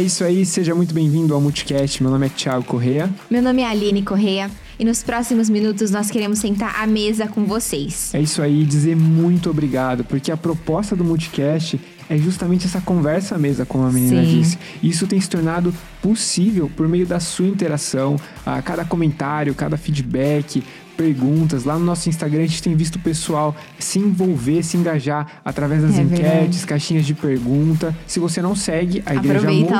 É isso aí, seja muito bem-vindo ao Multicast. Meu nome é Thiago Correia. Meu nome é Aline Correia. E nos próximos minutos nós queremos sentar à mesa com vocês. É isso aí, dizer muito obrigado, porque a proposta do Multicast é justamente essa conversa à mesa, como a menina disse. Isso tem se tornado possível por meio da sua interação, a cada comentário, cada feedback, perguntas. Lá no nosso Instagram a gente tem visto o pessoal se envolver, se engajar através das enquetes, caixinhas de pergunta. Se você não segue a Igreja Multi,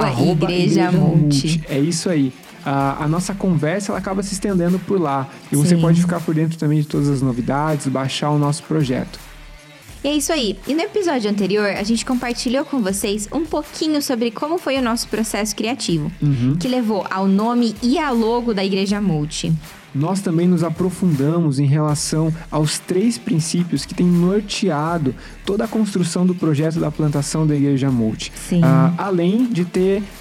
arroba Igreja Multi. É isso aí. A nossa conversa ela acaba se estendendo por lá. E você pode ficar por dentro também de todas as novidades, baixar o nosso projeto. E é isso aí. E no episódio anterior, a gente compartilhou com vocês um pouquinho sobre como foi o nosso processo criativo, que levou ao nome e ao logo da Igreja Multi. Nós também nos aprofundamos em relação aos 3 princípios que têm norteado toda a construção do projeto da plantação da Igreja Multi. Além de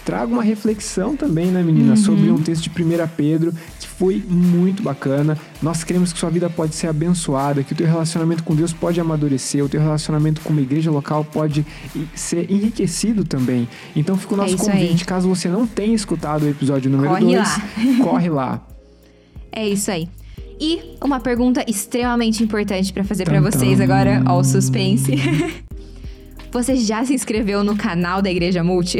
trago uma reflexão também, né, menina, sobre um texto de 1 Pedro, que foi muito bacana. Nós cremos que sua vida pode ser abençoada, que o teu relacionamento com Deus pode amadurecer, o teu relacionamento com uma igreja local pode ser enriquecido também. Então fica o nosso convite, caso você não tenha escutado o episódio número 2, corre lá. É isso aí. E uma pergunta extremamente importante pra fazer pra vocês agora, ó, o suspense. Você já se inscreveu no canal da Igreja Multi?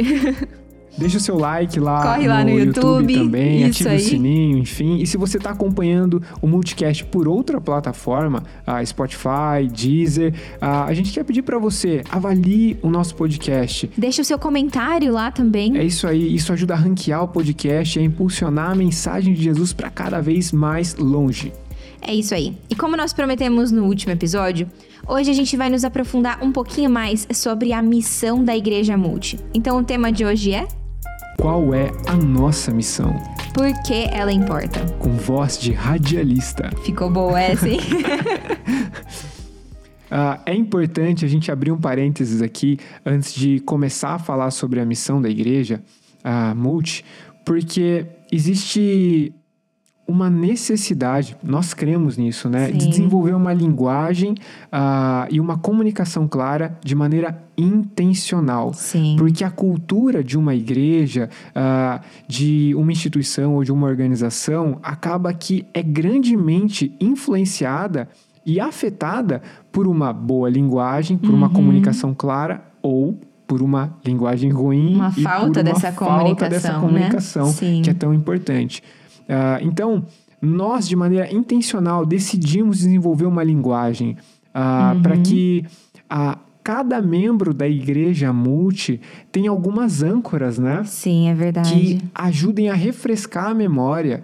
Deixa o seu like lá. Corre lá no YouTube também, ativa o sininho, enfim. E se você está acompanhando o Multicast por outra plataforma, a Spotify, Deezer, a gente quer pedir para você, avalie o nosso podcast. Deixa o seu comentário lá também. É isso aí, isso ajuda a ranquear o podcast e a impulsionar a mensagem de Jesus para cada vez mais longe. É isso aí. E como nós prometemos no último episódio, hoje a gente vai nos aprofundar um pouquinho mais sobre a missão da Igreja Multi. Então o tema de hoje é... Qual é a nossa missão? Por que ela importa? Com voz de radialista. Ficou boa essa, hein? É importante a gente abrir um parênteses aqui antes de começar a falar sobre a missão da Igreja Multi, porque existe uma necessidade, nós cremos nisso, né? De desenvolver uma linguagem e uma comunicação clara de maneira intencional. Porque a cultura de uma igreja, de uma instituição ou de uma organização acaba que é grandemente influenciada e afetada por uma boa linguagem, por uma comunicação clara ou por uma linguagem ruim, uma falta dessa comunicação, né? Que é tão importante. Então, nós de maneira intencional decidimos desenvolver uma linguagem para que cada membro da Igreja Multi tenha algumas âncoras, né? Sim, é verdade. Que ajudem a refrescar a memória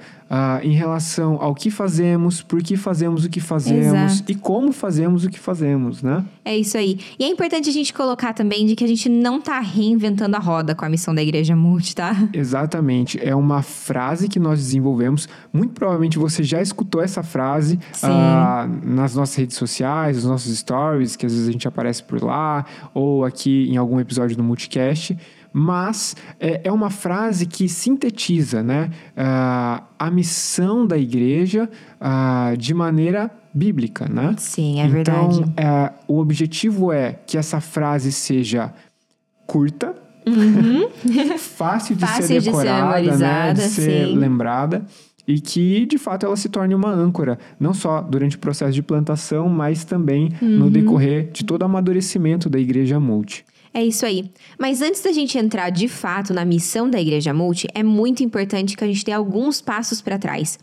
em relação ao que fazemos, por que fazemos o que fazemos e como fazemos o que fazemos, né? É isso aí. E é importante a gente colocar também de que a gente não está reinventando a roda com a missão da Igreja Multi, tá? Exatamente. É uma frase que nós desenvolvemos. Muito provavelmente você já escutou essa frase nas nossas redes sociais, nos nossos stories, que às vezes a gente aparece por lá, ou aqui em algum episódio do Multicast, mas é uma frase que sintetiza, né, a missão da igreja de maneira bíblica, né? Sim, é verdade. Então, o objetivo é que essa frase seja curta, fácil de ser decorada, de ser, né, de ser lembrada, e que, de fato, ela se torne uma âncora, não só durante o processo de plantação, mas também no decorrer de todo o amadurecimento da Igreja Multi. É isso aí. Mas antes da gente entrar, de fato, na missão da Igreja Multi, é muito importante que a gente dê alguns passos para trás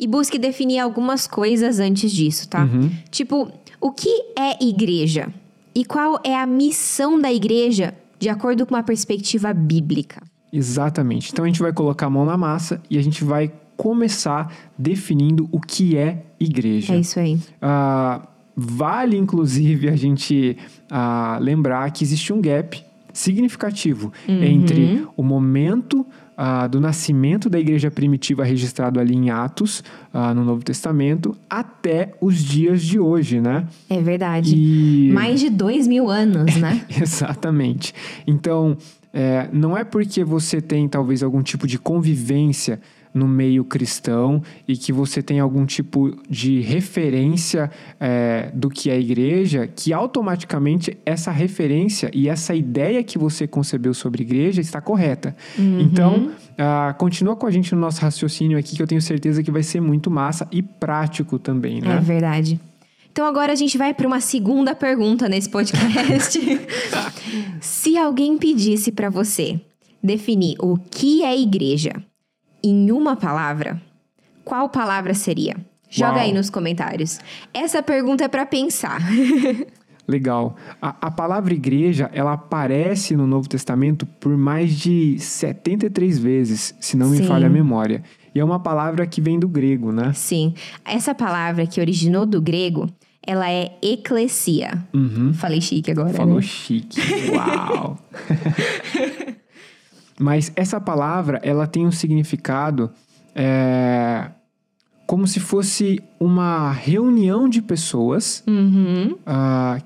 e busque definir algumas coisas antes disso, tá? Tipo, o que é igreja? E qual é a missão da igreja de acordo com uma perspectiva bíblica? Exatamente. Então, a gente vai colocar a mão na massa e a gente vai começar definindo o que é igreja. É isso aí. Vale, inclusive, a gente lembrar que existe um gap significativo entre o momento do nascimento da igreja primitiva registrado ali em Atos, no Novo Testamento, até os dias de hoje, né? É verdade. E... mais de 2000 anos, né? Exatamente. Então, não é porque você tem, talvez, algum tipo de convivência no meio cristão e que você tem algum tipo de referência do que é a igreja, que automaticamente essa referência e essa ideia que você concebeu sobre igreja está correta. Uhum. Então, continua com a gente no nosso raciocínio aqui, que eu tenho certeza que vai ser muito massa e prático também, né? É verdade. Então, agora a gente vai para uma segunda pergunta nesse podcast. Se alguém pedisse para você definir o que é igreja em uma palavra, qual palavra seria? Joga aí nos comentários. Essa pergunta é para pensar. Legal. A palavra igreja, ela aparece no Novo Testamento por mais de 73 vezes, se não me falha a memória. E é uma palavra que vem do grego, né? Sim. Essa palavra que originou do grego, ela é eclesia. Uhum. Falei chique agora, Falou, né? Chique. Uau! Mas essa palavra, ela tem um significado como se fosse uma reunião de pessoas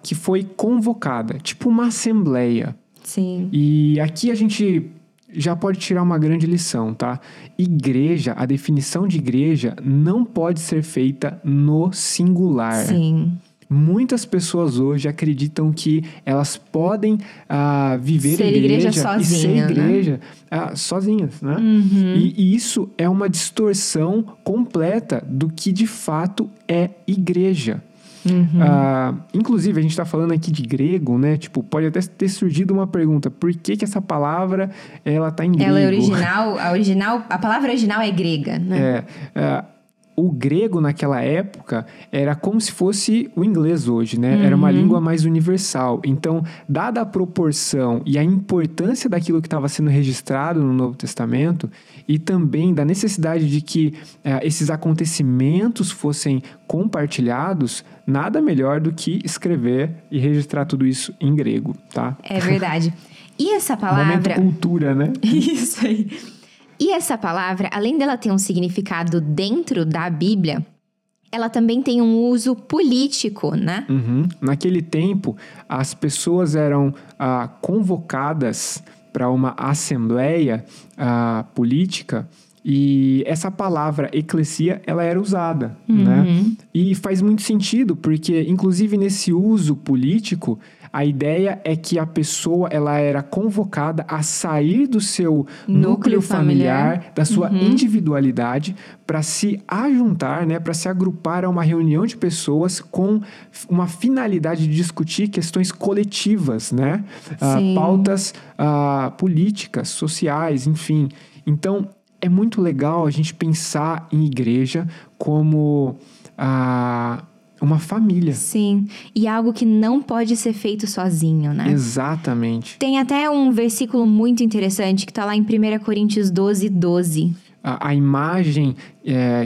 que foi convocada, tipo uma assembleia. Sim. E aqui a gente já pode tirar uma grande lição, tá? Igreja, a definição de igreja não pode ser feita no singular. Sim. Muitas pessoas hoje acreditam que elas podem viver ser igreja sozinha, e ser igreja, né? Sozinhas, né? Uhum. E isso é uma distorção completa do que de fato é igreja. Uhum. Inclusive, a gente está falando aqui de grego, né? Tipo, pode até ter surgido uma pergunta: por que que essa palavra, ela tá em grego? Ela é original, a palavra original é grega, né? O grego naquela época era como se fosse o inglês hoje, né? Uhum. Era uma língua mais universal. Então, dada a proporção e a importância daquilo que estava sendo registrado no Novo Testamento e também da necessidade de que esses acontecimentos fossem compartilhados, nada melhor do que escrever e registrar tudo isso em grego, tá? É verdade. E essa palavra... Momento cultura, né? Isso aí. E essa palavra, além dela ter um significado dentro da Bíblia, ela também tem um uso político, né? Uhum. Naquele tempo, as pessoas eram convocadas para uma assembleia política e essa palavra eclesia, ela era usada, né? E faz muito sentido, porque inclusive nesse uso político, a ideia é que a pessoa, ela era convocada a sair do seu núcleo familiar, da sua individualidade, para se ajuntar, né, para se agrupar a uma reunião de pessoas com uma finalidade de discutir questões coletivas, né? Pautas políticas, sociais, enfim. Então, é muito legal a gente pensar em igreja como... uma família. Sim, e algo que não pode ser feito sozinho, né? Exatamente. Tem até um versículo muito interessante que está lá em 1 Coríntios 12:12. A imagem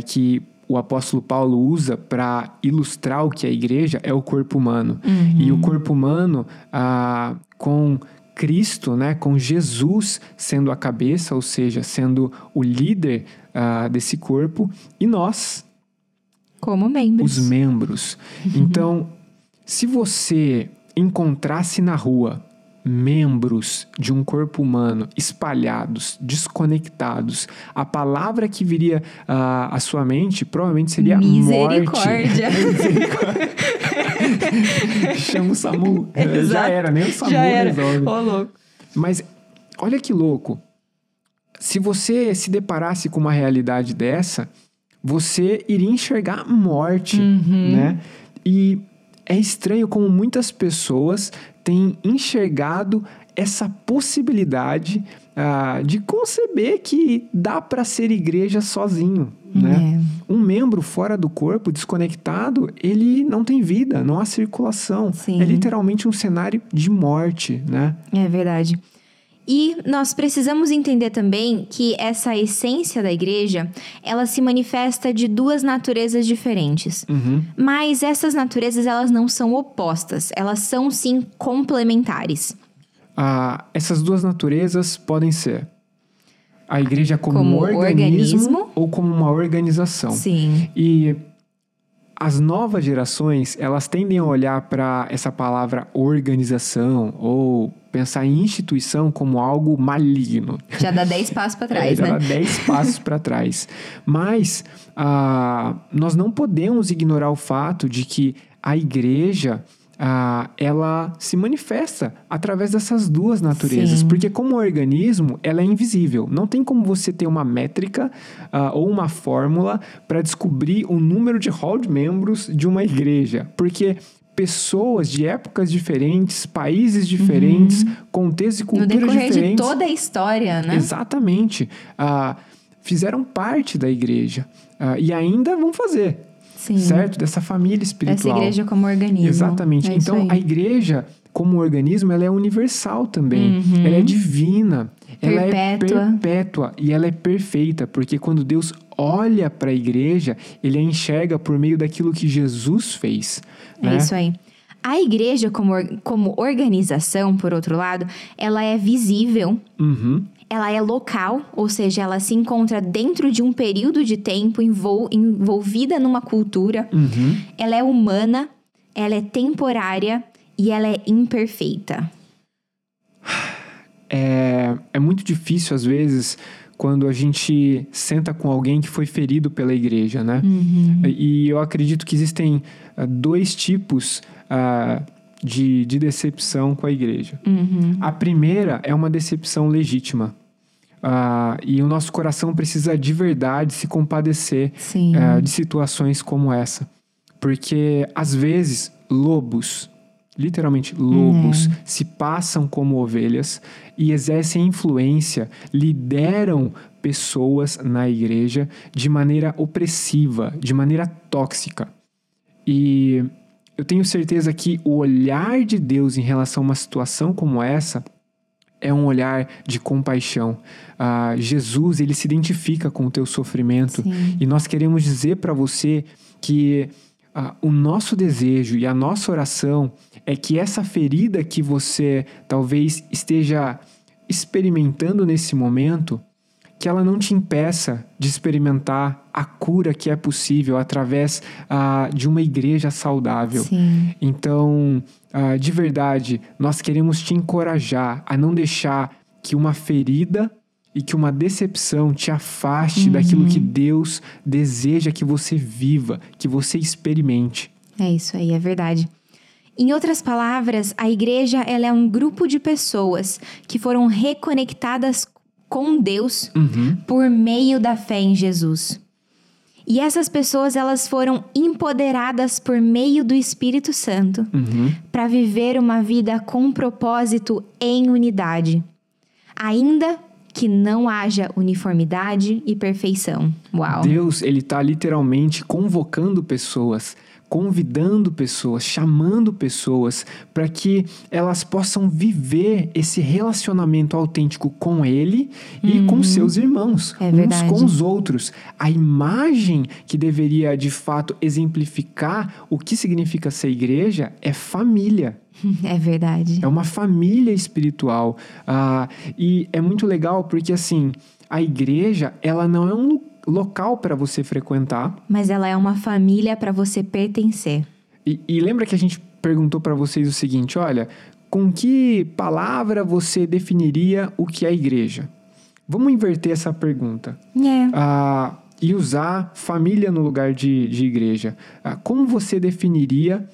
que o apóstolo Paulo usa para ilustrar o que é a igreja é o corpo humano. Uhum. E o corpo humano, com Cristo, né, com Jesus sendo a cabeça, ou seja, sendo o líder desse corpo, e nós... Como membros. Os membros. Então, se você encontrasse na rua membros de um corpo humano espalhados, desconectados, a palavra que viria à sua mente provavelmente seria misericórdia. Morte. Misericórdia. Chama o SAMU. Exato. Já era, nem o SAMU resolve. Ô, louco. Mas olha que louco. Se você se deparasse com uma realidade dessa... você iria enxergar morte, né? E é estranho como muitas pessoas têm enxergado essa possibilidade de conceber que dá para ser igreja sozinho, né? É. Um membro fora do corpo, desconectado, ele não tem vida, não há circulação. Sim. É literalmente um cenário de morte, né? É verdade. E nós precisamos entender também que essa essência da igreja, ela se manifesta de duas naturezas diferentes. Uhum. Mas essas naturezas, elas não são opostas, elas são sim complementares. Essas duas naturezas podem ser a igreja como um organismo ou como uma organização. Sim. E as novas gerações, elas tendem a olhar para essa palavra organização ou pensar em instituição como algo maligno. Já dá 10 passos para trás, né? Já dá 10 passos para trás. Mas nós não podemos ignorar o fato de que a igreja, ela se manifesta através dessas duas naturezas. Sim. Porque como organismo, ela é invisível. Não tem como você ter uma métrica ou uma fórmula para descobrir o número de hall de membros de uma igreja. Porque pessoas de épocas diferentes, países diferentes, contextos e culturas diferentes... No decorrer de toda a história, né? Exatamente. Fizeram parte da igreja e ainda vão fazer. Sim. Certo? Dessa família espiritual. Essa igreja como organismo. Exatamente. É então, a igreja como organismo, ela é universal também. Uhum. Ela é divina. Perpétua. Ela é perpétua e ela é perfeita. Porque quando Deus olha para a igreja, ele a enxerga por meio daquilo que Jesus fez. Né? É isso aí. A igreja como organização, por outro lado, ela é visível. Uhum. Ela é local, ou seja, ela se encontra dentro de um período de tempo envolvida numa cultura. Uhum. Ela é humana, ela é temporária e ela é imperfeita. É muito difícil, às vezes, quando a gente senta com alguém que foi ferido pela igreja, né? Uhum. E eu acredito que existem dois tipos... De decepção com a igreja. Uhum. A primeira é uma decepção legítima. E o nosso coração precisa de verdade se compadecer de situações como essa. Porque, às vezes, lobos, literalmente lobos, se passam como ovelhas e exercem influência, lideram pessoas na igreja de maneira opressiva, de maneira tóxica. E... eu tenho certeza que o olhar de Deus em relação a uma situação como essa é um olhar de compaixão. Jesus, ele se identifica com o teu sofrimento. Sim. E nós queremos dizer para você que o nosso desejo e a nossa oração é que essa ferida que você talvez esteja experimentando nesse momento, que ela não te impeça de experimentar a cura que é possível através de uma igreja saudável. Sim. Então, de verdade, nós queremos te encorajar a não deixar que uma ferida e que uma decepção te afaste daquilo que Deus deseja que você viva, que você experimente. É isso aí, é verdade. Em outras palavras, a igreja ela é um grupo de pessoas que foram reconectadas com Deus por meio da fé em Jesus. E essas pessoas, elas foram empoderadas por meio do Espírito Santo para viver uma vida com propósito em unidade, ainda que não haja uniformidade e perfeição. Uau! Deus, ele está literalmente convocando pessoas, convidando pessoas, chamando pessoas para que elas possam viver esse relacionamento autêntico com ele e com seus irmãos, uns com os outros. A imagem que deveria, de fato, exemplificar o que significa ser igreja é família. É verdade. É uma família espiritual. E é muito legal porque, assim, a igreja, ela não é um local para você frequentar. Mas ela é uma família para você pertencer. E lembra que a gente perguntou para vocês o seguinte, olha, com que palavra você definiria o que é igreja? Vamos inverter essa pergunta. E usar família no lugar de igreja. Como você definiria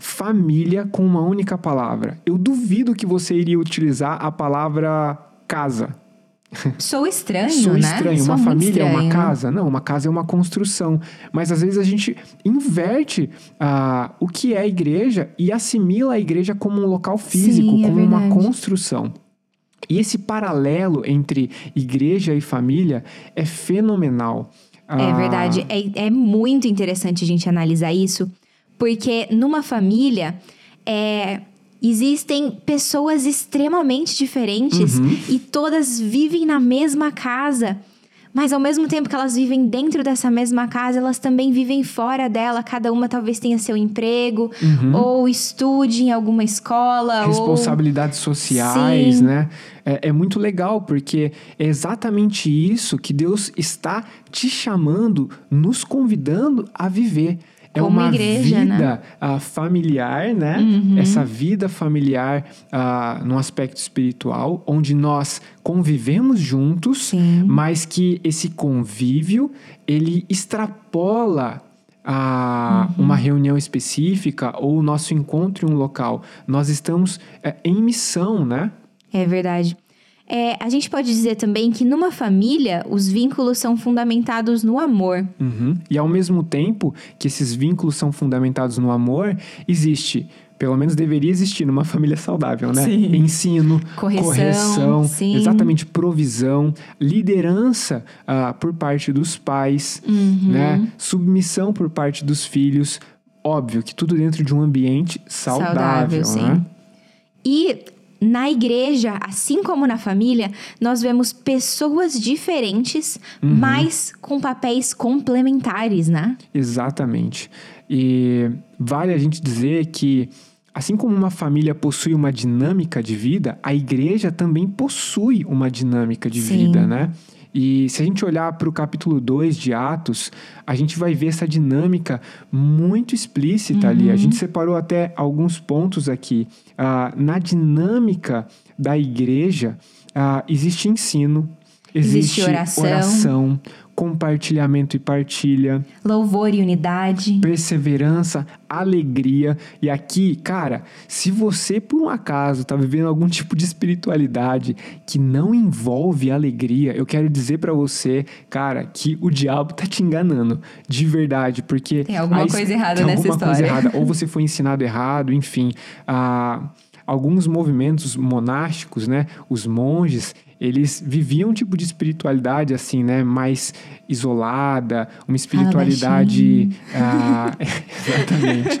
família com uma única palavra? Eu duvido que você iria utilizar a palavra casa. Sou estranho, né? Uma família é uma casa? Não, uma casa é uma construção. Mas às vezes a gente inverte o que é a igreja e assimila a igreja como um local físico, como uma construção. E esse paralelo entre igreja e família é fenomenal. É verdade, é muito interessante a gente analisar isso, porque numa família existem pessoas extremamente diferentes e todas vivem na mesma casa. Mas ao mesmo tempo que elas vivem dentro dessa mesma casa, elas também vivem fora dela. Cada uma talvez tenha seu emprego, ou estude em alguma escola. Responsabilidades sociais, né? É muito legal, porque é exatamente isso que Deus está te chamando, nos convidando a viver. é uma igreja, vida, né? Familiar, né? Uhum. Essa vida familiar no aspecto espiritual, onde nós convivemos juntos, sim, mas que esse convívio, ele extrapola uma reunião específica ou o nosso encontro em um local. Nós estamos em missão, né? É verdade. A gente pode dizer também que numa família, os vínculos são fundamentados no amor. Uhum. E ao mesmo tempo que esses vínculos são fundamentados no amor, existe, pelo menos deveria existir numa família saudável, né? Sim. Ensino, correção, sim, exatamente, provisão, liderança por parte dos pais, né? Submissão por parte dos filhos. Óbvio que tudo dentro de um ambiente saudável, sim, né? E na igreja, assim como na família, nós vemos pessoas diferentes, mas com papéis complementares, né? Exatamente. E vale a gente dizer que, assim como uma família possui uma dinâmica de vida, a igreja também possui uma dinâmica de vida, né? E se a gente olhar para o capítulo 2 de Atos, a gente vai ver essa dinâmica muito explícita ali. A gente separou até alguns pontos aqui. Na dinâmica da igreja, existe ensino, existe oração, compartilhamento e partilha, louvor e unidade, perseverança, alegria. E aqui, cara, se você por um acaso tá vivendo algum tipo de espiritualidade que não envolve alegria, eu quero dizer pra você, cara, que o diabo tá te enganando, de verdade, porque tem alguma coisa errada nessa história. Ou você foi ensinado errado, enfim. Alguns movimentos monásticos, né, os monges, eles viviam um tipo de espiritualidade assim, né, mais isolada, uma espiritualidade... exatamente.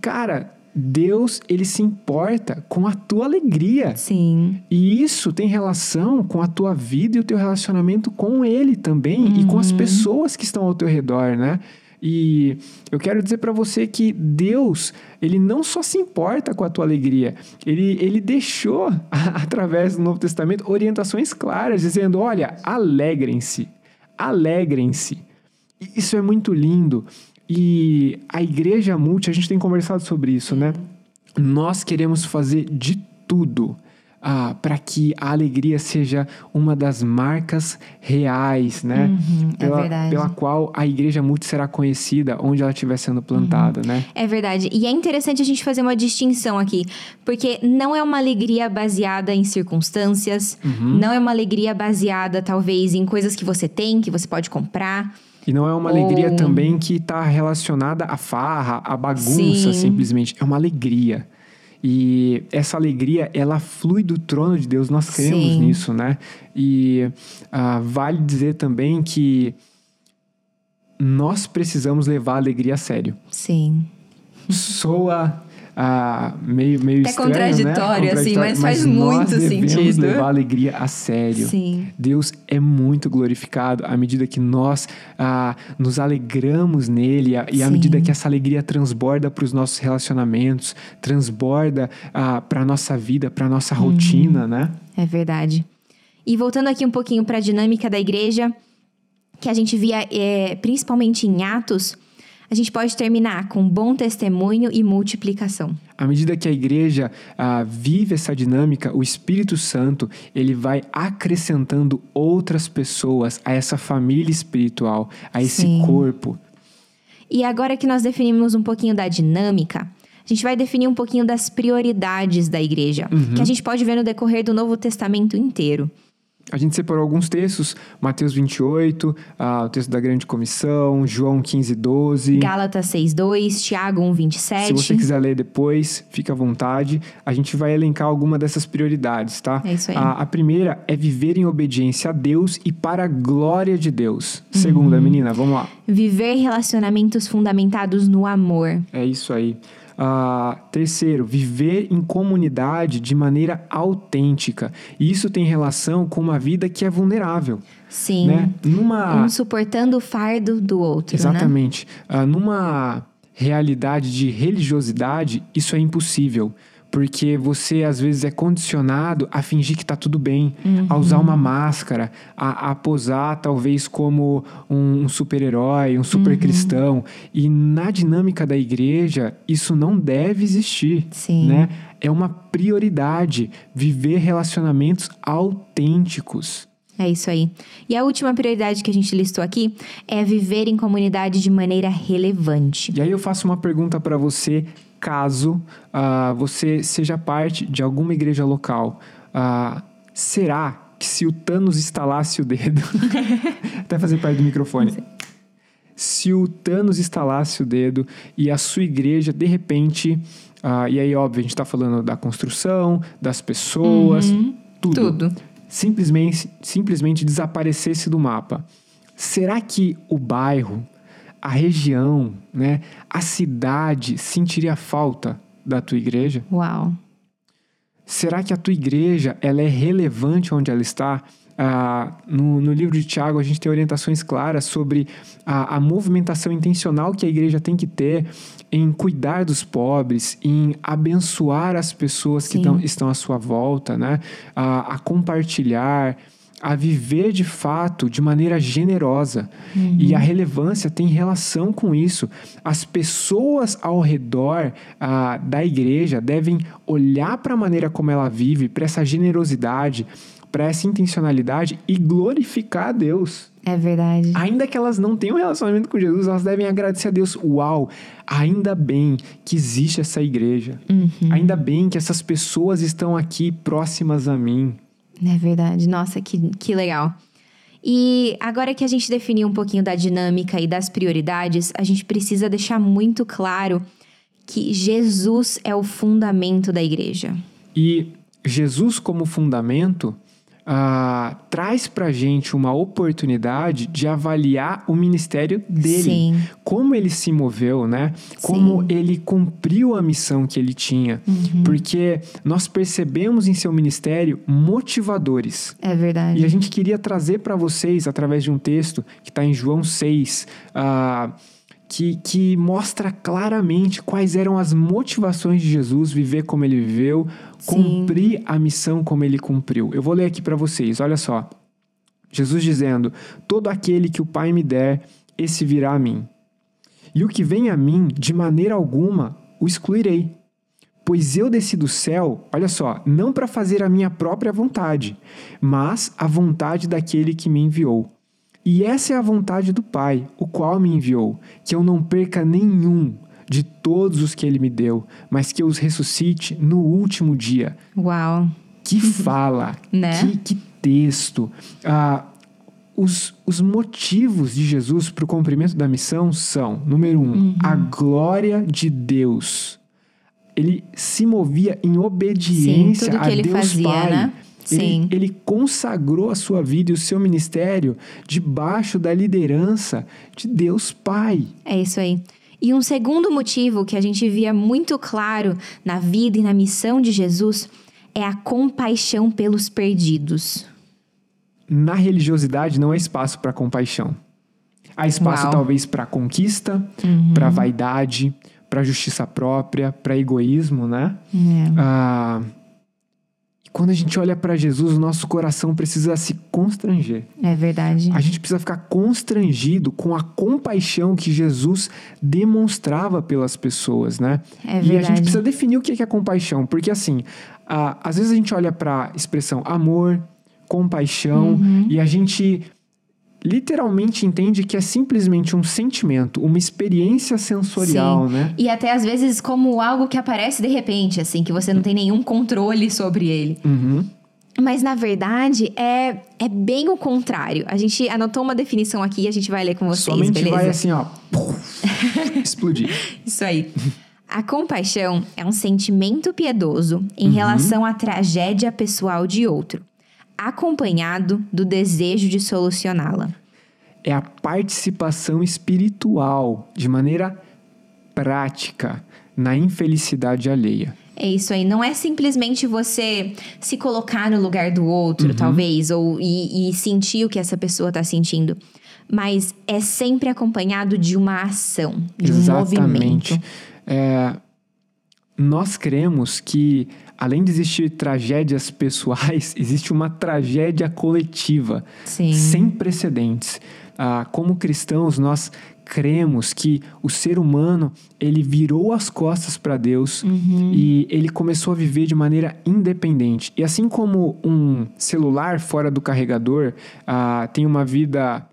Cara, Deus, ele se importa com a tua alegria. Sim. E isso tem relação com a tua vida e o teu relacionamento com ele também, e com as pessoas que estão ao teu redor, né? E eu quero dizer pra você que Deus, ele não só se importa com a tua alegria, ele deixou, através do Novo Testamento, orientações claras, dizendo, olha, alegrem-se, alegrem-se. Isso é muito lindo. E a Igreja Multi, a gente tem conversado sobre isso, né? Nós queremos fazer de tudo para que a alegria seja uma das marcas reais, né? É verdade. Pela qual a Igreja Multi será conhecida onde ela estiver sendo plantada, né? É verdade. E é interessante a gente fazer uma distinção aqui, porque não é uma alegria baseada em circunstâncias, não é uma alegria baseada, talvez, em coisas que você tem, que você pode comprar. E não é uma alegria também que está relacionada à farra, à bagunça, simplesmente. É uma alegria. E essa alegria, ela flui do trono de Deus. Nós cremos nisso, né? E vale dizer também que nós precisamos levar a alegria a sério. Sim. Soa meio até estranho, contraditório, né? Assim, mas faz muito sentido. Nós devemos levar a alegria a sério. Sim. Deus é muito glorificado à medida que nós nos alegramos nele, e à medida que essa alegria transborda para os nossos relacionamentos, transborda para a nossa vida, para a nossa rotina, né? É verdade. E voltando aqui um pouquinho para a dinâmica da igreja, que a gente via principalmente em Atos, a gente pode terminar com bom testemunho e multiplicação. À medida que a igreja vive essa dinâmica, o Espírito Santo, ele vai acrescentando outras pessoas a essa família espiritual, a esse corpo. E agora que nós definimos um pouquinho da dinâmica, a gente vai definir um pouquinho das prioridades da igreja, que a gente pode ver no decorrer do Novo Testamento inteiro. A gente separou alguns textos, Mateus 28, o texto da Grande Comissão, João 15:12, Gálatas 6:2, Tiago 1:27. Se você quiser ler depois, fica à vontade. A gente vai elencar alguma dessas prioridades, tá? É isso aí. A primeira é viver em obediência a Deus e para a glória de Deus. Segunda, menina, vamos lá. Viver relacionamentos fundamentados no amor. É isso aí. Terceiro, viver em comunidade de maneira autêntica. E isso tem relação com uma vida que é vulnerável. Sim. Né? Um suportando o fardo do outro. Exatamente. Né? Numa realidade de religiosidade, isso é impossível. Porque você, às vezes, é condicionado a fingir que tá tudo bem, a usar uma máscara, a posar, talvez, como um super-herói, um super-cristão. E na dinâmica da igreja, isso não deve existir, né? É uma prioridade viver relacionamentos autênticos. É isso aí. E a última prioridade que a gente listou aqui é viver em comunidade de maneira relevante. E aí eu faço uma pergunta para você, caso você seja parte de alguma igreja local. Será que se o Thanos estalasse o dedo... Até fazer parte do microfone. Se o Thanos estalasse o dedo e a sua igreja, de repente... e aí, óbvio, a gente está falando da construção, das pessoas, tudo. Simplesmente desaparecesse do mapa. Será que o bairro, a região, né, a cidade sentiria falta da tua igreja? Uau! Será que a tua igreja ela é relevante onde ela está? No livro de Tiago a gente tem orientações claras sobre a movimentação intencional que a igreja tem que ter em cuidar dos pobres, em abençoar as pessoas que estão à sua volta, né? A compartilhar, a viver de fato de maneira generosa. E a relevância tem relação com isso. As pessoas ao redor da igreja devem olhar para a maneira como ela vive, para essa generosidade, para essa intencionalidade e glorificar a Deus. É verdade. Ainda que elas não tenham relacionamento com Jesus, elas devem agradecer a Deus. Uau! Ainda bem que existe essa igreja. Ainda bem que essas pessoas estão aqui próximas a mim. É verdade. Nossa, que legal. E agora que a gente definiu um pouquinho da dinâmica e das prioridades, a gente precisa deixar muito claro que Jesus é o fundamento da igreja. E Jesus como fundamento... traz pra gente uma oportunidade de avaliar o ministério dele, como ele se moveu, né? Como ele cumpriu a missão que ele tinha, porque nós percebemos em seu ministério motivadores. É verdade. E a gente queria trazer para vocês, através de um texto que está em João 6, que mostra claramente quais eram as motivações de Jesus viver como ele viveu, cumprir a missão como ele cumpriu. Eu vou ler aqui para vocês, olha só. Jesus dizendo, todo aquele que o Pai me der, esse virá a mim. E o que vem a mim, de maneira alguma, o excluirei. Pois eu desci do céu, olha só, não para fazer a minha própria vontade, mas a vontade daquele que me enviou. E essa é a vontade do Pai, o qual me enviou, que eu não perca nenhum de todos os que Ele me deu, mas que eu os ressuscite no último dia. Uau! Que fala, né? Que texto! Os motivos de Jesus para o cumprimento da missão são, número 1, a glória de Deus. Ele se movia em obediência a Deus fazia, Pai. Né? Ele consagrou a sua vida e o seu ministério debaixo da liderança de Deus Pai. É isso aí. E um segundo motivo que a gente via muito claro na vida e na missão de Jesus é a compaixão pelos perdidos. Na religiosidade não há espaço para compaixão. Há espaço talvez para conquista, para vaidade, para justiça própria, para egoísmo, né? Quando a gente olha para Jesus, o nosso coração precisa se constranger. É verdade. A gente precisa ficar constrangido com a compaixão que Jesus demonstrava pelas pessoas, né? É verdade. E a gente precisa definir o que é compaixão. Porque assim, às vezes a gente olha para a expressão amor, compaixão, e a gente literalmente entende que é simplesmente um sentimento, uma experiência sensorial, né? E até às vezes como algo que aparece de repente, assim, que você não tem nenhum controle sobre ele. Mas na verdade é bem o contrário. A gente anotou uma definição aqui e a gente vai ler com vocês, beleza? Vai assim, ó, explodir. Isso aí. A compaixão é um sentimento piedoso em relação à tragédia pessoal de outro, acompanhado do desejo de solucioná-la. É a participação espiritual, de maneira prática, na infelicidade alheia. É isso aí. Não é simplesmente você se colocar no lugar do outro, talvez, ou e sentir o que essa pessoa está sentindo. Mas é sempre acompanhado de uma ação, de um movimento. Exatamente. nós cremos que, além de existir tragédias pessoais, existe uma tragédia coletiva, sim, sem precedentes. Como cristãos, nós cremos que o ser humano, ele virou as costas para Deus, uhum, e ele começou a viver de maneira independente. E assim como um celular fora do carregador tem uma vida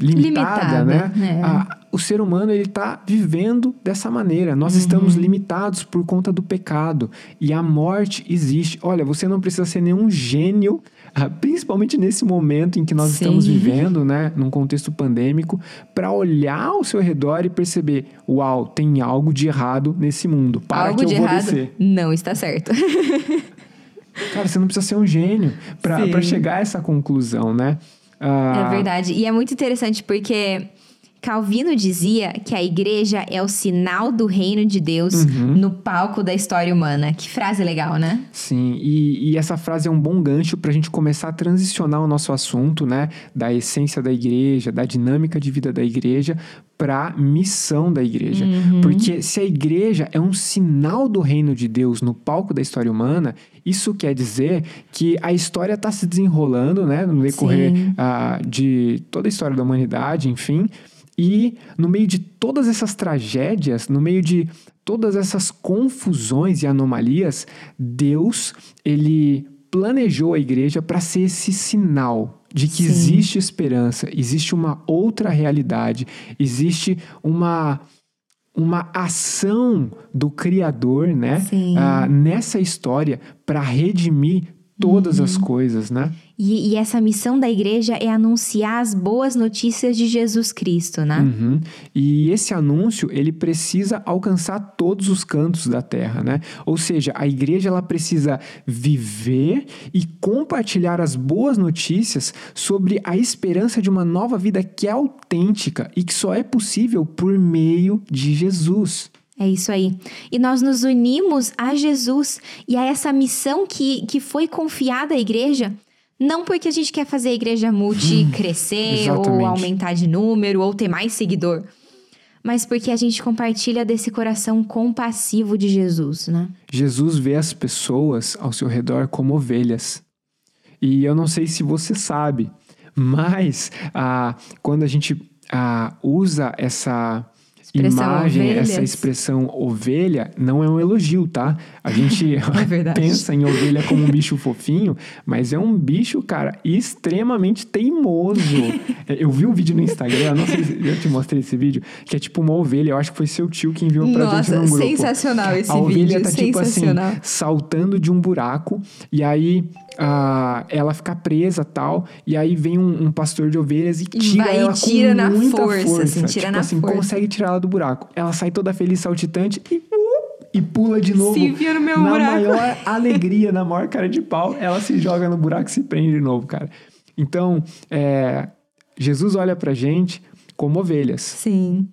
limitada, né? É. O ser humano, ele está vivendo dessa maneira. Nós, uhum, estamos limitados por conta do pecado. E a morte existe. Olha, você não precisa ser nenhum gênio, principalmente nesse momento em que nós, sim, estamos vivendo, né, num contexto pandêmico, para olhar ao seu redor e perceber, uau, tem algo de errado nesse mundo. Para algo que eu de vou errado descer. Não está certo. Cara, você não precisa ser um gênio para chegar a essa conclusão, né? É verdade. E é muito interessante porque Calvino dizia que a igreja é o sinal do reino de Deus, uhum, no palco da história humana. Que frase legal, né? Sim, e essa frase é um bom gancho pra gente começar a transicionar o nosso assunto, né? Da essência da igreja, da dinâmica de vida da igreja, pra missão da igreja. Uhum. Porque se a igreja é um sinal do reino de Deus no palco da história humana, isso quer dizer que a história está se desenrolando, né? No decorrer de toda a história da humanidade, enfim. E no meio de todas essas tragédias, no meio de todas essas confusões e anomalias, Deus, ele planejou a igreja para ser esse sinal de que, sim, existe esperança, existe uma outra realidade, existe uma ação do Criador, né? Nessa história para redimir todas, uhum, as coisas, né? E essa missão da igreja é anunciar as boas notícias de Jesus Cristo, né? Uhum. E esse anúncio, ele precisa alcançar todos os cantos da terra, né? Ou seja, a igreja, ela precisa viver e compartilhar as boas notícias sobre a esperança de uma nova vida que é autêntica e que só é possível por meio de Jesus. É isso aí. E nós nos unimos a Jesus e a essa missão que foi confiada à igreja, não porque a gente quer fazer a Igreja Multi crescer, exatamente, ou aumentar de número, ou ter mais seguidor, mas porque a gente compartilha desse coração compassivo de Jesus, né? Jesus vê as pessoas ao seu redor como ovelhas. E eu não sei se você sabe, mas quando a gente usa essa imagem, ovelhas, essa expressão ovelha, não é um elogio, tá? A gente pensa em ovelha como um bicho fofinho, mas é um bicho, cara, extremamente teimoso. Eu vi um vídeo no Instagram, não sei se eu te mostrei esse vídeo, que é tipo uma ovelha, eu acho que foi seu tio que enviou pra gente no grupo. Nossa, sensacional esse vídeo. A ovelha tá tipo assim, saltando de um buraco, e aí ela fica presa e tal, e aí vem um pastor de ovelhas e tira ela na força. Assim, tira tipo na assim, força. Consegue tirar ela do buraco. Ela sai toda feliz, saltitante e pula de novo. Se vira no meu buraco. Na maior alegria, na maior cara de pau, ela se joga no buraco e se prende de novo, cara. Então, Jesus olha pra gente como ovelhas. Sim.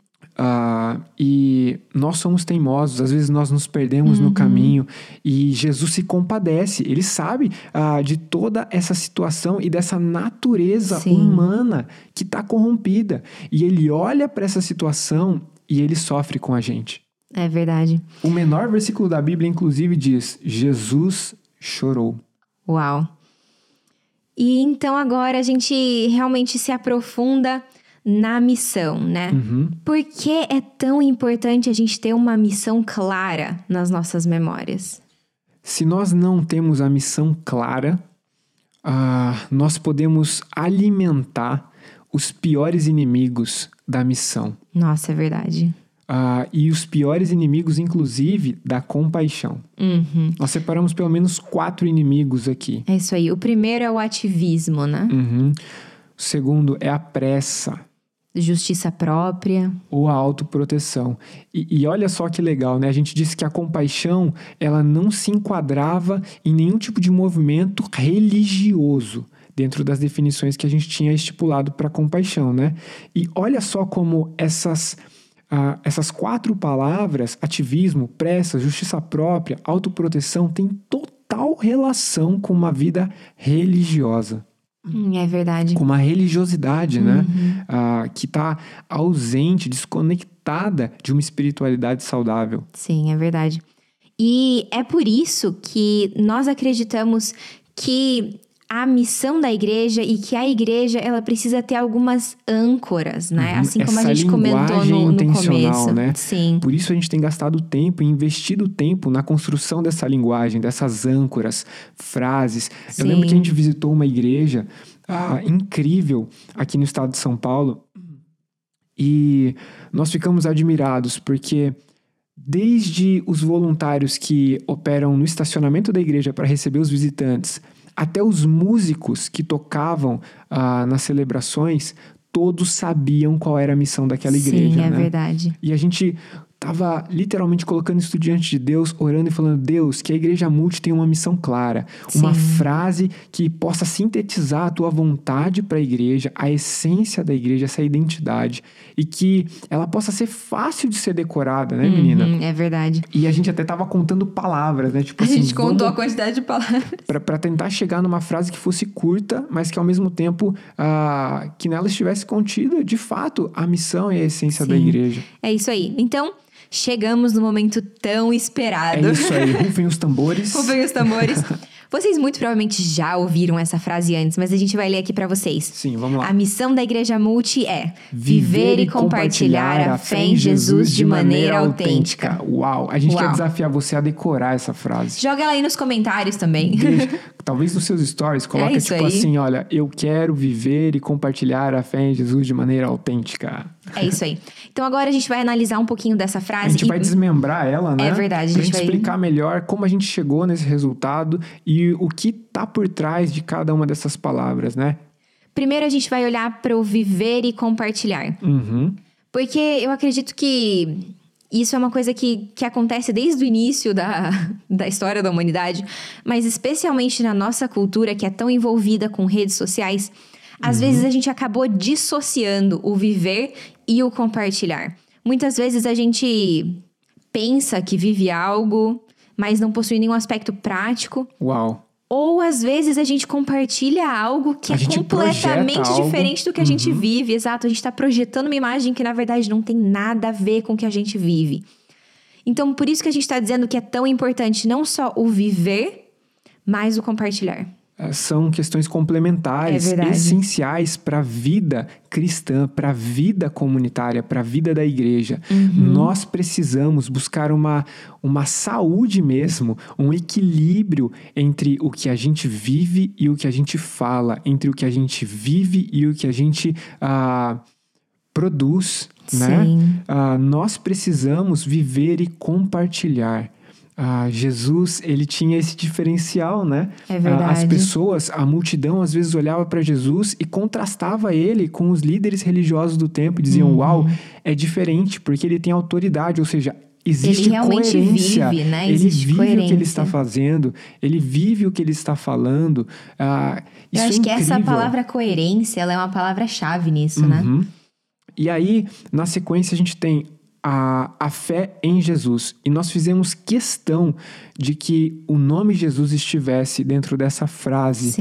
E nós somos teimosos, às vezes nós nos perdemos, uhum, no caminho, e Jesus se compadece, ele sabe de toda essa situação e dessa natureza, sim, humana que está corrompida, e ele olha para essa situação e ele sofre com a gente. É verdade. O menor versículo da Bíblia, inclusive, diz: Jesus chorou. Uau! E então agora a gente realmente se aprofunda na missão, né? Uhum. Por que é tão importante a gente ter uma missão clara nas nossas memórias? Se nós não temos a missão clara, nós podemos alimentar os piores inimigos da missão. Nossa, é verdade. E os piores inimigos, inclusive, da compaixão. Uhum. Nós separamos pelo menos 4 inimigos aqui. É isso aí. O primeiro é o ativismo, né? Uhum. O segundo é a pressa. Justiça própria. Ou a autoproteção. E olha só que legal, né? A gente disse que a compaixão, ela não se enquadrava em nenhum tipo de movimento religioso, dentro das definições que a gente tinha estipulado para compaixão, né? E olha só como essas 4 palavras, ativismo, pressa, justiça própria, autoproteção, têm total relação com uma vida religiosa. É verdade. Com uma religiosidade, né? Que está ausente, desconectada de uma espiritualidade saudável. Sim, é verdade. E é por isso que nós acreditamos que a missão da igreja e que a igreja, ela precisa ter algumas âncoras, né? Assim como a gente comentou no começo. Né? Sim. Por isso a gente tem gastado tempo e investido tempo na construção dessa linguagem, dessas âncoras, frases. Sim. Eu lembro que a gente visitou uma igreja incrível aqui no estado de São Paulo e nós ficamos admirados porque... Desde os voluntários que operam no estacionamento da igreja para receber os visitantes, até os músicos que tocavam nas celebrações, todos sabiam qual era a missão daquela igreja. Sim, é verdade. E a gente estava literalmente colocando isso diante de Deus, orando e falando, Deus, que a Igreja Multi tem uma missão clara, uma frase que possa sintetizar a tua vontade para a igreja, a essência da igreja, essa identidade, e que ela possa ser fácil de ser decorada, né, menina? É verdade. E a gente até estava contando palavras, né? Tipo, a gente contou a quantidade de palavras. Para tentar chegar numa frase que fosse curta, mas que ao mesmo tempo, que nela estivesse contida, de fato, a missão e a essência da igreja. É isso aí. Então, chegamos no momento tão esperado. É isso aí, rufem os tambores. Rufem os tambores. Vocês muito provavelmente já ouviram essa frase antes, mas a gente vai ler aqui pra vocês. Sim, vamos lá. A missão da Igreja Multi é viver e compartilhar a fé em Jesus de maneira autêntica. Uau! A gente quer desafiar você a decorar essa frase. Joga ela aí nos comentários também. Talvez nos seus stories, coloca tipo aí. Assim, olha, eu quero viver e compartilhar a fé em Jesus de maneira autêntica. É isso aí. Então agora a gente vai analisar um pouquinho dessa frase. A gente vai desmembrar ela, né? É verdade. A gente vai explicar melhor como a gente chegou nesse resultado e o que tá por trás de cada uma dessas palavras, né? Primeiro a gente vai olhar para o viver e compartilhar. Porque eu acredito que... Isso é uma coisa que acontece desde o início da história da humanidade, mas especialmente na nossa cultura, que é tão envolvida com redes sociais, às vezes a gente acabou dissociando o viver e o compartilhar. Muitas vezes a gente pensa que vive algo, mas não possui nenhum aspecto prático. Uau! Ou, às vezes, a gente compartilha algo que é completamente diferente do que a gente vive. Exato, a gente está projetando uma imagem que, na verdade, não tem nada a ver com o que a gente vive. Então, por isso que a gente está dizendo que é tão importante não só o viver, mas o compartilhar. São questões complementares, essenciais para a vida cristã, para a vida comunitária, para a vida da igreja. Nós precisamos buscar uma saúde mesmo, um equilíbrio entre o que a gente vive e o que a gente fala, entre o que a gente vive e o que a gente produz, né? Nós precisamos viver e compartilhar. Jesus, ele tinha esse diferencial, né? É verdade. As pessoas, a multidão, às vezes olhava para Jesus e contrastava ele com os líderes religiosos do tempo e diziam, uau, é diferente, porque ele tem autoridade, ou seja, existe coerência. Ele realmente vive, né? Ele vive o que ele está fazendo, ele vive o que ele está falando. Isso eu acho que essa palavra coerência, ela é uma palavra-chave nisso, né? E aí, na sequência, a gente tem a fé em Jesus. E nós fizemos questão de que o nome Jesus estivesse dentro dessa frase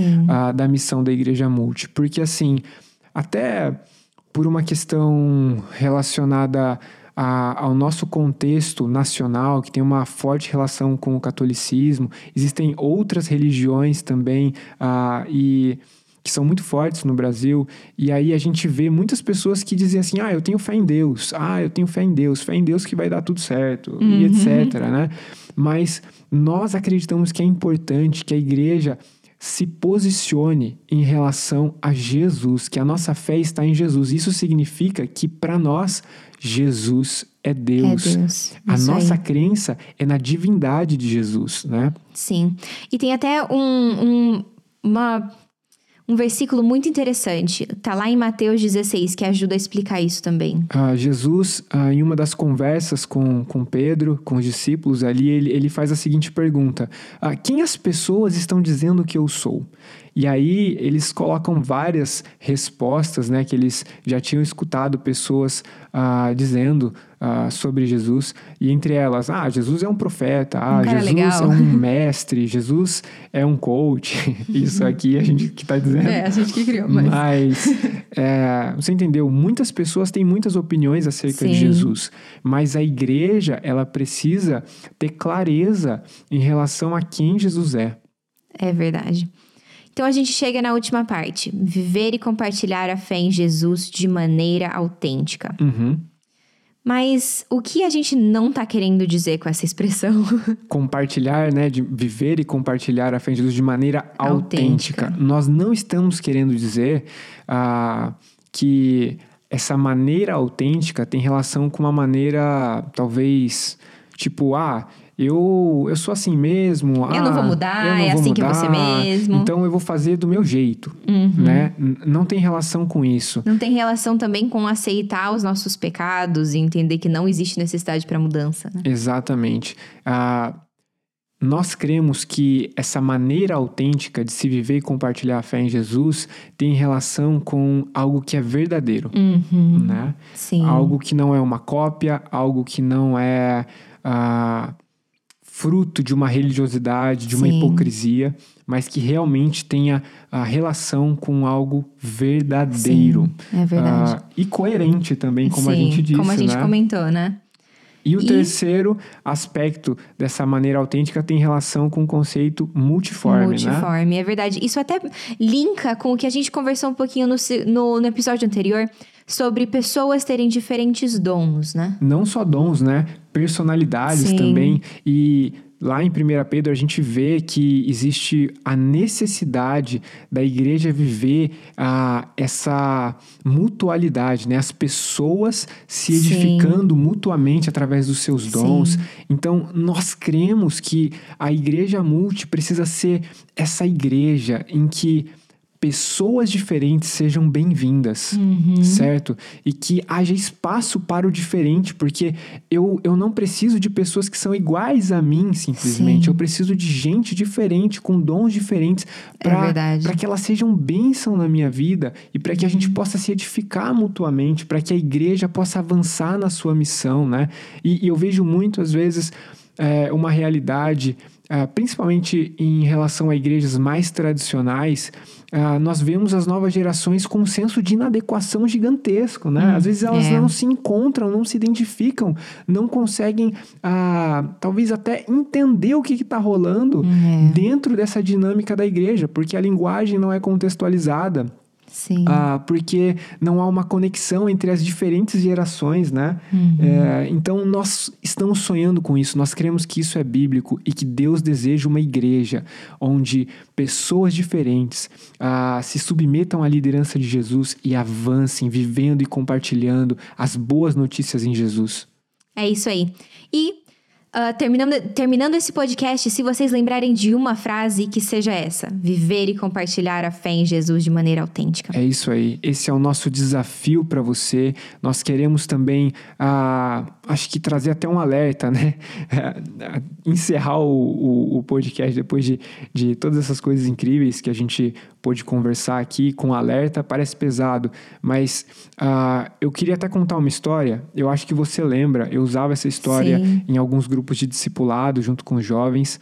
da missão da Igreja Multi. Porque assim, até por uma questão relacionada ao nosso contexto nacional, que tem uma forte relação com o catolicismo, existem outras religiões também que são muito fortes no Brasil, e aí a gente vê muitas pessoas que dizem assim, eu tenho fé em Deus, fé em Deus que vai dar tudo certo, e etc, né? Mas nós acreditamos que é importante que a igreja se posicione em relação a Jesus, que a nossa fé está em Jesus. Isso significa que para nós, Jesus é Deus. É Deus. A nossa crença é na divindade de Jesus, né? Sim. E tem até um versículo muito interessante, tá lá em Mateus 16, que ajuda a explicar isso também. Jesus, em uma das conversas com Pedro, com os discípulos ali, ele faz a seguinte pergunta. Quem as pessoas estão dizendo que eu sou? E aí eles colocam várias respostas, né, que eles já tinham escutado pessoas dizendo sobre Jesus, e entre elas, Jesus é um profeta, Jesus legal. É um mestre, Jesus é um coach, isso aqui a gente que está dizendo. É, a gente que criou, mas você entendeu, muitas pessoas têm muitas opiniões acerca de Jesus, mas a igreja, ela precisa ter clareza em relação a quem Jesus é. É verdade. Então, a gente chega na última parte. Viver e compartilhar a fé em Jesus de maneira autêntica. Uhum. Mas o que a gente não está querendo dizer com essa expressão? Compartilhar, né? De viver e compartilhar a fé em Jesus de maneira autêntica. Nós não estamos querendo dizer que essa maneira autêntica tem relação com uma maneira, talvez, tipo, eu sou assim mesmo. Eu não vou mudar, que eu vou ser mesmo. Então eu vou fazer do meu jeito, né? Não tem relação com isso. Não tem relação também com aceitar os nossos pecados e entender que não existe necessidade para mudança, né? Exatamente. Nós cremos que essa maneira autêntica de se viver e compartilhar a fé em Jesus tem relação com algo que é verdadeiro, né? Sim. Algo que não é uma cópia, algo que não é... fruto de uma religiosidade, de uma hipocrisia, mas que realmente tenha a relação com algo verdadeiro. Sim, é verdade. E coerente também, como a gente disse, como a gente comentou, né? E o terceiro aspecto dessa maneira autêntica tem relação com o conceito multiforme, né? É verdade. Isso até linka com o que a gente conversou um pouquinho no episódio anterior sobre pessoas terem diferentes dons, né? Não só dons, né? Personalidades também. E lá em 1 Pedro a gente vê que existe a necessidade da igreja viver essa mutualidade, né? As pessoas se edificando mutuamente através dos seus dons. Então, nós cremos que a igreja multi precisa ser essa igreja em que pessoas diferentes sejam bem-vindas, certo? E que haja espaço para o diferente, porque eu não preciso de pessoas que são iguais a mim, simplesmente. Eu preciso de gente diferente, com dons diferentes, para que elas sejam bênção na minha vida e para que a gente possa se edificar mutuamente, para que a igreja possa avançar na sua missão, né? E eu vejo muito, às vezes, uma realidade... principalmente em relação a igrejas mais tradicionais, nós vemos as novas gerações com um senso de inadequação gigantesco, né? Às vezes elas não se encontram, não se identificam, não conseguem, talvez até entender o que está rolando dentro dessa dinâmica da igreja, porque a linguagem não é contextualizada. Sim. Porque não há uma conexão entre as diferentes gerações, né? Então, nós estamos sonhando com isso. Nós cremos que isso é bíblico e que Deus deseja uma igreja onde pessoas diferentes se submetam à liderança de Jesus e avancem, vivendo e compartilhando as boas notícias em Jesus. É isso aí. E... terminando esse podcast, se vocês lembrarem de uma frase, que seja essa: viver e compartilhar a fé em Jesus de maneira autêntica. É isso aí, esse é o nosso desafio para você. Nós queremos também, acho que trazer até um alerta, né? Encerrar o podcast depois de todas essas coisas incríveis que a gente pôde conversar aqui, com alerta, parece pesado, mas eu queria até contar uma história, eu acho que você lembra, eu usava essa história em alguns grupos de discipulado, junto com os jovens.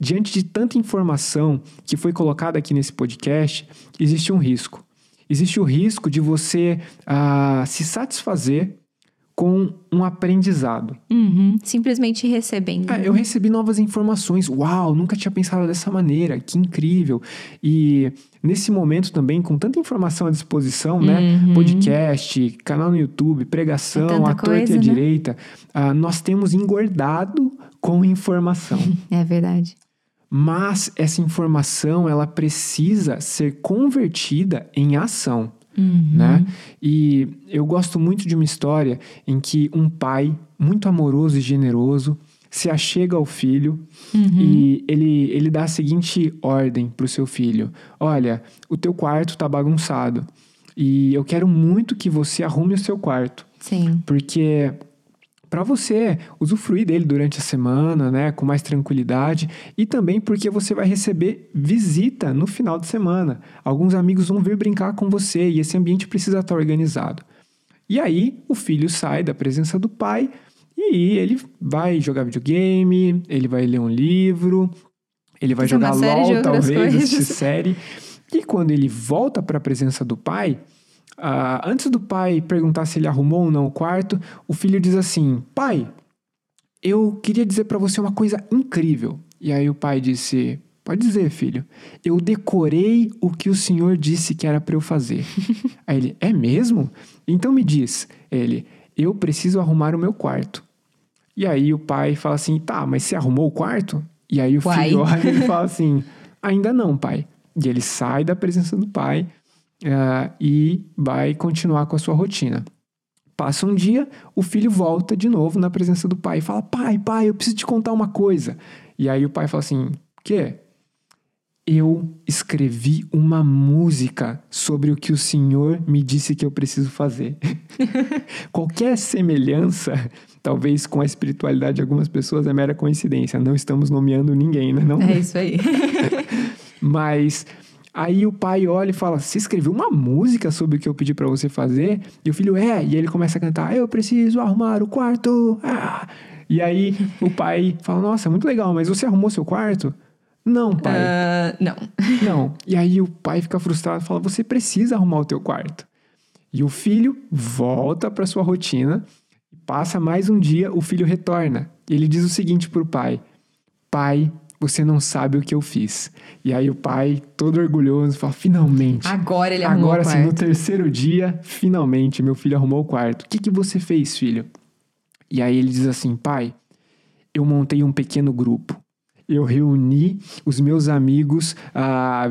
Diante de tanta informação que foi colocada aqui nesse podcast, existe um risco. Existe o risco de você se satisfazer com um aprendizado. Simplesmente recebendo. Eu recebi novas informações. Uau, nunca tinha pensado dessa maneira. Que incrível. E nesse momento também, com tanta informação à disposição, né? Podcast, canal no YouTube, pregação, à torta e à direita. Nós temos engordado com informação. É verdade. Mas essa informação, ela precisa ser convertida em ação. Né? E eu gosto muito de uma história em que um pai muito amoroso e generoso se achega ao filho e ele dá a seguinte ordem para o seu filho: olha, o teu quarto tá bagunçado e eu quero muito que você arrume o seu quarto, porque para você usufruir dele durante a semana, né, com mais tranquilidade, e também porque você vai receber visita no final de semana. Alguns amigos vão vir brincar com você e esse ambiente precisa estar organizado. E aí o filho sai da presença do pai e ele vai jogar videogame, ele vai ler um livro, ele vai jogar LOL, talvez, assistir série. E quando ele volta para a presença do pai, antes do pai perguntar se ele arrumou ou não o quarto, o filho diz assim: "Pai, eu queria dizer para você uma coisa incrível." E aí o pai disse: "Pode dizer, filho. Eu decorei o que o senhor disse que era para eu fazer." Aí ele: "É mesmo? Então me diz." Ele: "Eu preciso arrumar o meu quarto." E aí o pai fala assim: "Tá, mas você arrumou o quarto?" E aí o filho olha e fala assim: "Ainda não, pai." E ele sai da presença do pai e vai continuar com a sua rotina. Passa um dia, o filho volta de novo na presença do pai e fala: Pai, eu preciso te contar uma coisa." E aí o pai fala assim: "Quê?" "Eu escrevi uma música sobre o que o senhor me disse que eu preciso fazer." Qualquer semelhança, talvez, com a espiritualidade de algumas pessoas é mera coincidência. Não estamos nomeando ninguém, né? Não? É isso aí. Mas aí o pai olha e fala: "Você escreveu uma música sobre o que eu pedi pra você fazer?" E o filho: "É." E ele começa a cantar: "Eu preciso arrumar o quarto." Ah! E aí o pai fala: "Nossa, muito legal, mas você arrumou seu quarto?" "Não, pai." Não. E aí o pai fica frustrado e fala: "Você precisa arrumar o teu quarto." E o filho volta pra sua rotina. Passa mais um dia, o filho retorna. E ele diz o seguinte pro pai: "Pai, você não sabe o que eu fiz." E aí o pai, todo orgulhoso, fala: "Finalmente. Agora ele arrumou o quarto." Agora, assim, no terceiro dia, finalmente, meu filho arrumou o quarto. "O que você fez, filho?" E aí ele diz assim: "Pai, eu montei um pequeno grupo. Eu reuni os meus amigos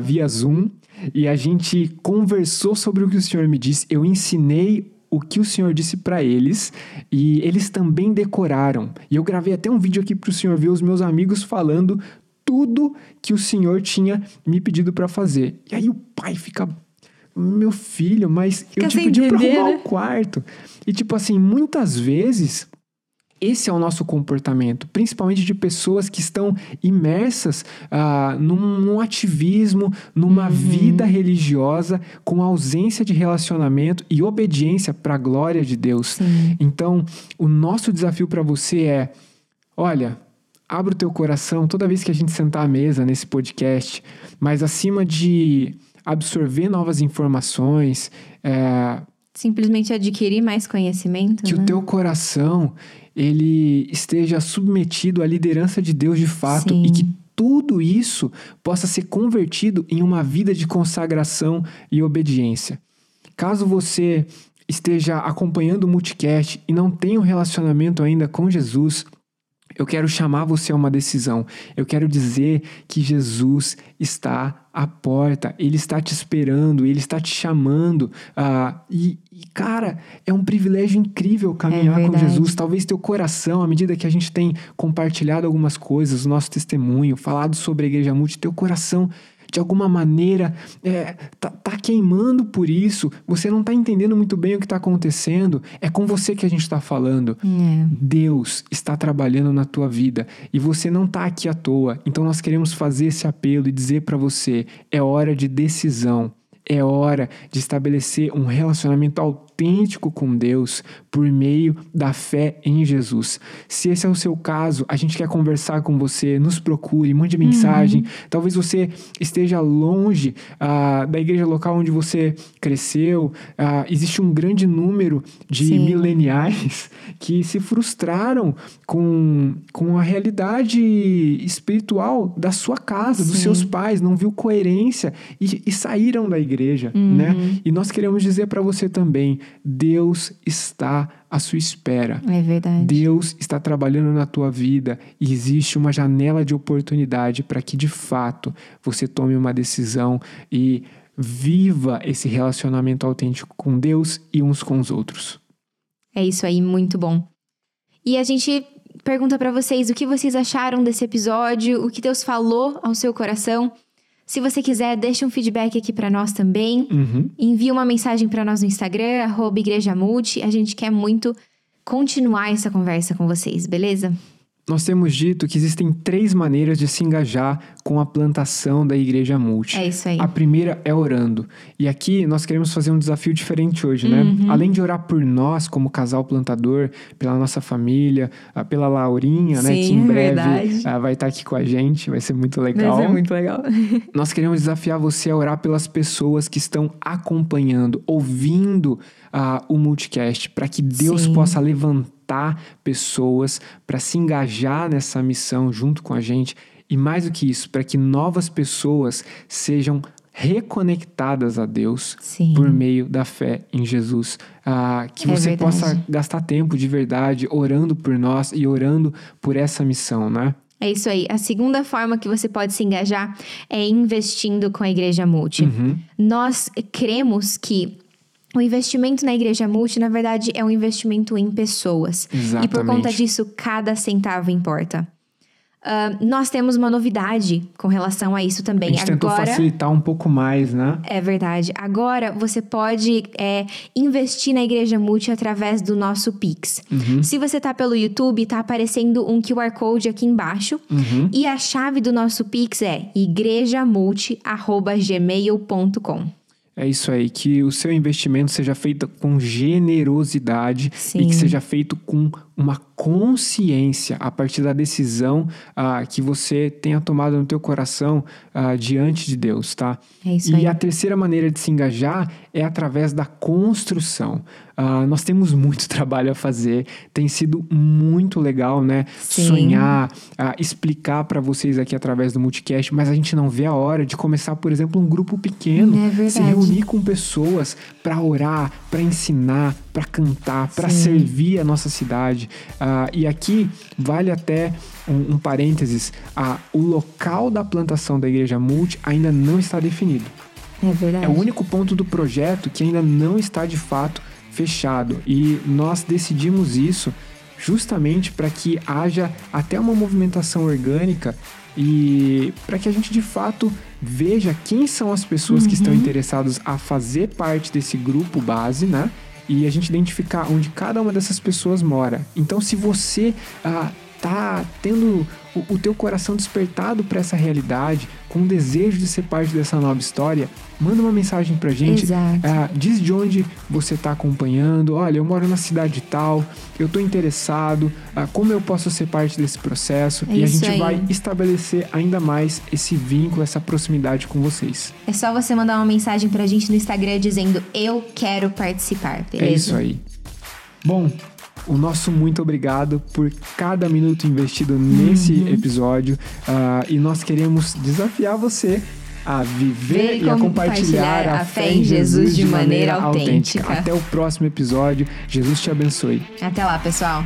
via Zoom e a gente conversou sobre o que o senhor me disse. Eu ensinei o que o senhor disse para eles, e eles também decoraram. E eu gravei até um vídeo aqui para o senhor ver os meus amigos falando tudo que o senhor tinha me pedido para fazer." E aí o pai fica: "Meu filho, mas fica, eu te pedi para arrumar o quarto." E tipo assim, muitas vezes esse é o nosso comportamento, principalmente de pessoas que estão imersas num ativismo, numa vida religiosa, com ausência de relacionamento e obediência para a glória de Deus. Sim. Então, o nosso desafio para você é: olha, abre o teu coração toda vez que a gente sentar à mesa nesse podcast, mas acima de absorver novas informações, simplesmente adquirir mais conhecimento, que o teu coração ele esteja submetido à liderança de Deus de fato. Sim. E que tudo isso possa ser convertido em uma vida de consagração e obediência. Caso você esteja acompanhando o Multicast e não tenha um relacionamento ainda com Jesus, eu quero chamar você a uma decisão. Eu quero dizer que Jesus está à porta. Ele está te esperando, ele está te chamando. Cara, é um privilégio incrível caminhar com Jesus. Talvez teu coração, à medida que a gente tem compartilhado algumas coisas, o nosso testemunho, falado sobre a Igreja Multi, teu coração, de alguma maneira, tá queimando por isso. Você não tá entendendo muito bem o que tá acontecendo. É com você que a gente tá falando. Deus está trabalhando na tua vida. E você não tá aqui à toa. Então, nós queremos fazer esse apelo e dizer para você: é hora de decisão. É hora de estabelecer um relacionamento autêntico com Deus por meio da fé em Jesus. Se esse é o seu caso, a gente quer conversar com você, nos procure, mande mensagem. Talvez você esteja longe da igreja local onde você cresceu. Existe um grande número de mileniais que se frustraram com a realidade espiritual da sua casa, dos seus pais, não viu coerência e saíram da igreja. Né? E nós queremos dizer para você também: Deus está à sua espera. É verdade. Deus está trabalhando na tua vida e existe uma janela de oportunidade para que de fato você tome uma decisão e viva esse relacionamento autêntico com Deus e uns com os outros. É isso aí, muito bom. E a gente pergunta para vocês: o que vocês acharam desse episódio? O que Deus falou ao seu coração? Se você quiser, deixa um feedback aqui pra nós também. Envia uma mensagem pra nós no Instagram, @igrejamulti. A gente quer muito continuar essa conversa com vocês, beleza? Nós temos dito que existem 3 maneiras de se engajar com a plantação da Igreja Multi. É isso aí. A primeira é orando. E aqui nós queremos fazer um desafio diferente hoje, né? Além de orar por nós, como casal plantador, pela nossa família, pela Laurinha, né? Que em breve vai estar aqui com a gente, vai ser muito legal. Vai ser muito legal. Nós queremos desafiar você a orar pelas pessoas que estão acompanhando, ouvindo o Multicast, para que Deus possa levantar pessoas para se engajar nessa missão junto com a gente e, mais do que isso, para que novas pessoas sejam reconectadas a Deus por meio da fé em Jesus. Que você possa gastar tempo de verdade orando por nós e orando por essa missão, né? É isso aí. A segunda forma que você pode se engajar é investindo com a Igreja Multi. Nós cremos que o investimento na Igreja Multi, na verdade, é um investimento em pessoas. Exatamente. E por conta disso, cada centavo importa. Nós temos uma novidade com relação a isso também. A gente tentou facilitar um pouco mais, né? É verdade. Agora, você pode investir na Igreja Multi através do nosso Pix. Se você tá pelo YouTube, tá aparecendo um QR Code aqui embaixo. E a chave do nosso Pix é igrejamulti@gmail.com. É isso aí, que o seu investimento seja feito com generosidade e que seja feito com uma consciência a partir da decisão que você tenha tomado no teu coração diante de Deus, tá? É isso aí. E a terceira maneira de se engajar é através da construção. Nós temos muito trabalho a fazer, tem sido muito legal, né? Sonhar, explicar para vocês aqui através do Multicast, mas a gente não vê a hora de começar, por exemplo, um grupo pequeno, se reunir com pessoas para orar, para ensinar, para cantar, para servir a nossa cidade. E aqui vale até um parênteses, o local da plantação da Igreja Multi ainda não está definido. É verdade. É o único ponto do projeto que ainda não está de fato fechado. E nós decidimos isso justamente para que haja até uma movimentação orgânica e para que a gente de fato veja quem são as pessoas que estão interessadas a fazer parte desse grupo base, né? E a gente identificar onde cada uma dessas pessoas mora. Então, se você tá tendo o teu coração despertado para essa realidade, com o desejo de ser parte dessa nova história, manda uma mensagem pra gente. Diz de onde você tá acompanhando. Olha, eu moro na cidade tal, eu tô interessado, como eu posso ser parte desse processo? E a gente vai estabelecer ainda mais esse vínculo, essa proximidade com vocês. É só você mandar uma mensagem pra gente no Instagram dizendo, eu quero participar, beleza? É isso aí. Bom, o nosso muito obrigado por cada minuto investido nesse episódio. E nós queremos desafiar você a viver e a compartilhar a fé em Jesus de maneira autêntica. Até o próximo episódio. Jesus te abençoe. Até lá, pessoal.